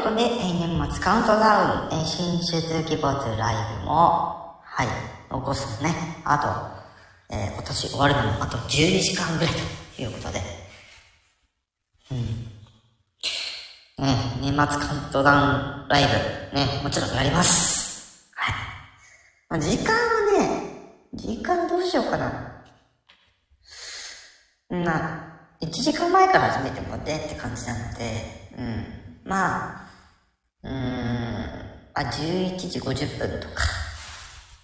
ことで、年末カウントダウン、新春希望というライブも、はい、残すね。あと、今年終わるのもあと12時間ぐらいということで。年末カウントダウンライブ、ね、もちろんやります。はい。時間はね、時間どうしようかな。1時間前から始めてもねって感じなので、11時50分とか、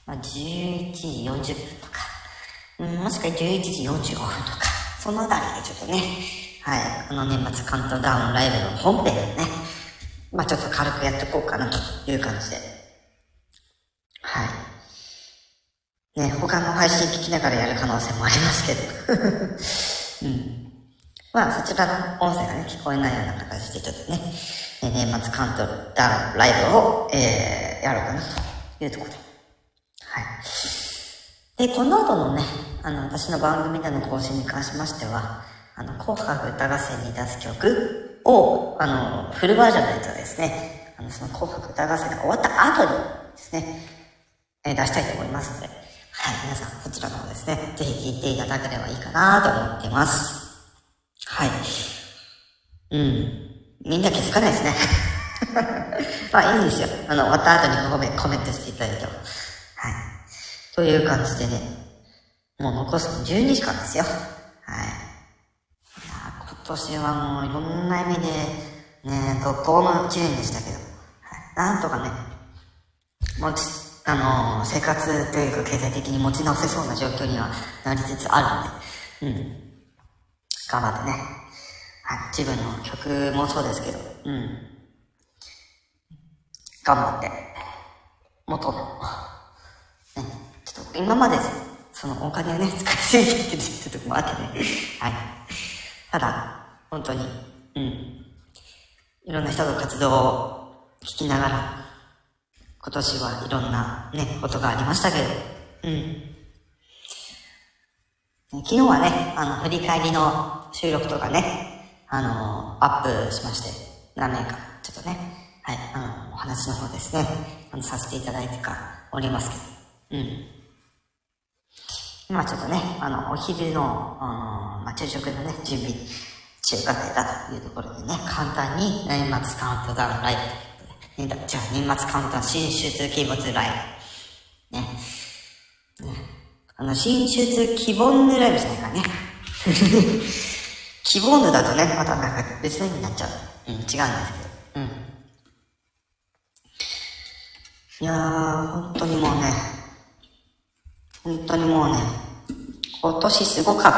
11時40分とか、もしくは11時45分とか、そのあたりでちょっとね、はい、この年末カウントダウンライブの本編をね、ちょっと軽くやっていこうかなという感じで。はい。ね、他の配信聞きながらやる可能性もありますけど。そちらの音声がね、聞こえないような形でちょっとね、年末カウントダウンライブを、やろうかなというところで。はい。で、この後のね、私の番組での更新に関しましては、紅白歌合戦に出す曲を、フルバージョンのやつはですね、その紅白歌合戦が終わった後にですね、出したいと思いますので、はい、皆さんこちらの方ですね、ぜひ聴いていただければいいかなと思っています。はい。みんな気づかないですね。いいんですよ。終わった後にコメントしていただいても。はい。という感じでね、もう残すの12時間ですよ。はい。今年はもういろんな意味でね、怒涛の1年でしたけど、なんとかね、生活というか経済的に持ち直せそうな状況にはなりつつあるので、頑張ってね、はい、自分の曲もそうですけど、頑張って、元の、ね、ちょっと今までそのお金をね、使いすぎてるってとこもあってね、はい。ただ、本当に、いろんな人の活動を聞きながら、今年はいろんなね、ことがありましたけど、昨日はね、振り返りの収録とかね、アップしまして、何名か、ちょっとね、はい、お話の方ですね、させていただいておりますけど、今ちょっとね、お昼の、昼食のね、準備中過程だというところでね、簡単に年末カウントダウンライブ、年末カウントダウン新春希望ライブ。ね。新春希望ライブじゃないからね。希望だとね、またなんか別の意味になっちゃう。違うんですけど。いやー、本当にもうね、今年すごかっ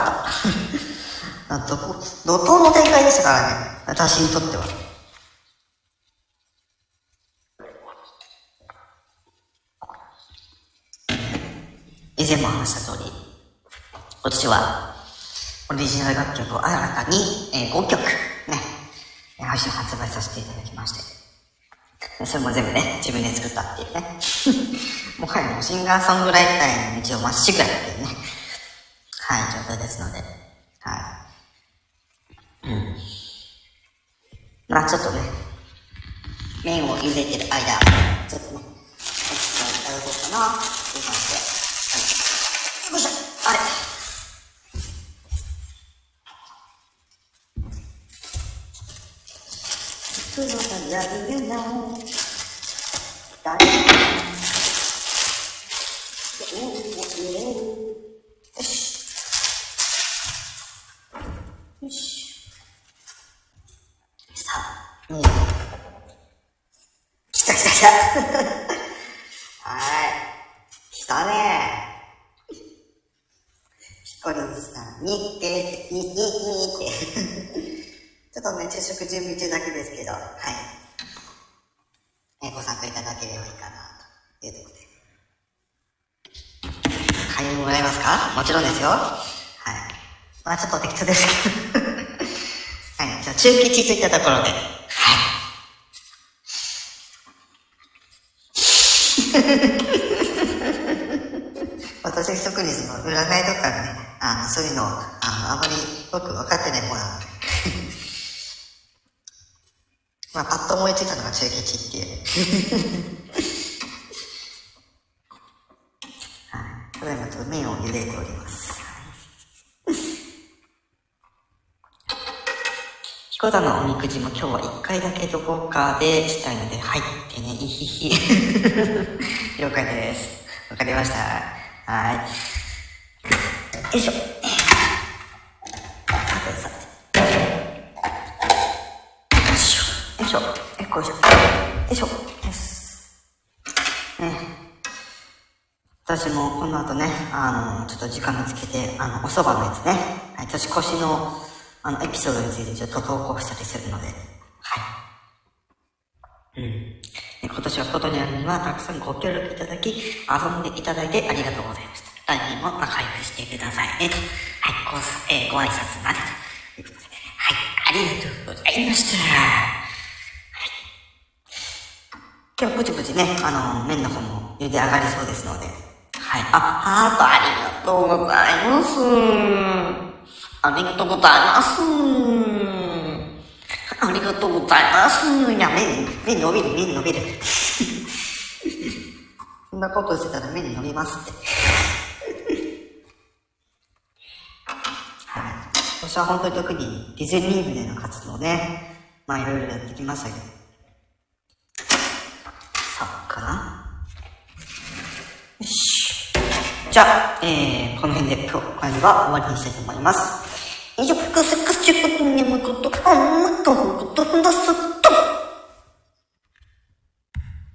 た。怒涛の展開でしたからね、私にとっては。以前も話した通り、今年はオリジナル楽曲を新たに5曲、配信発売させていただきまして。それも全部ね、自分で作ったっていうね。もはやシンガーソングライターの道をまっしぐらいっていうね、はい、状態ですので、はい。ちょっとね、麺を茹でてる間、ちょっとね、お伝えいただこうかな、っていう感じで。よいしょ、あれ。黒がやるよな。来たはい。来たねー。ピコリンさん、にって。ちょっとね、昼食準備中だけですけど、はい。ご参加いただければいいかな、というところで。会員もらえますか？もちろんですよ。ちょっと適当ですけど。はい。じゃあ、中期ついたところで、私一人ですもん、占いとかね、そういうのを、あまりよく分かってないものなので。まあ、パッと思いついたのが中吉っていう。ただいまと麺を茹でております。ヒコダのおみくじも今日は1回だけどこかでしたいので、はいってね、いひひ。了解です。わかりました。はい。よいしょ。よいしょ。よいしょ。ね。私もこの後ね、ちょっと時間をつけて、お蕎麦のやつね、はい、年越しの、エピソードについてちょっと投稿したりするので、はい。ね、今年はことにあるには、たくさんご協力いただき、遊んでいただいてありがとうございました。来年も仲良くしてくださいね。はい、ご挨拶までということで、はい、ありがとうございました。今日プチプチね、麺の方も茹で上がりそうですので。はい。ハートありがとうございます。ありがとうございます。ありがとうございます。いや、麺伸びる。そんなことしてたら麺伸びますって。はい。私は本当に特にディズニー部での活動ね、まあいろいろやってきましたけど。よし。じゃあ、この辺で今日会は終わりにしたいと思います。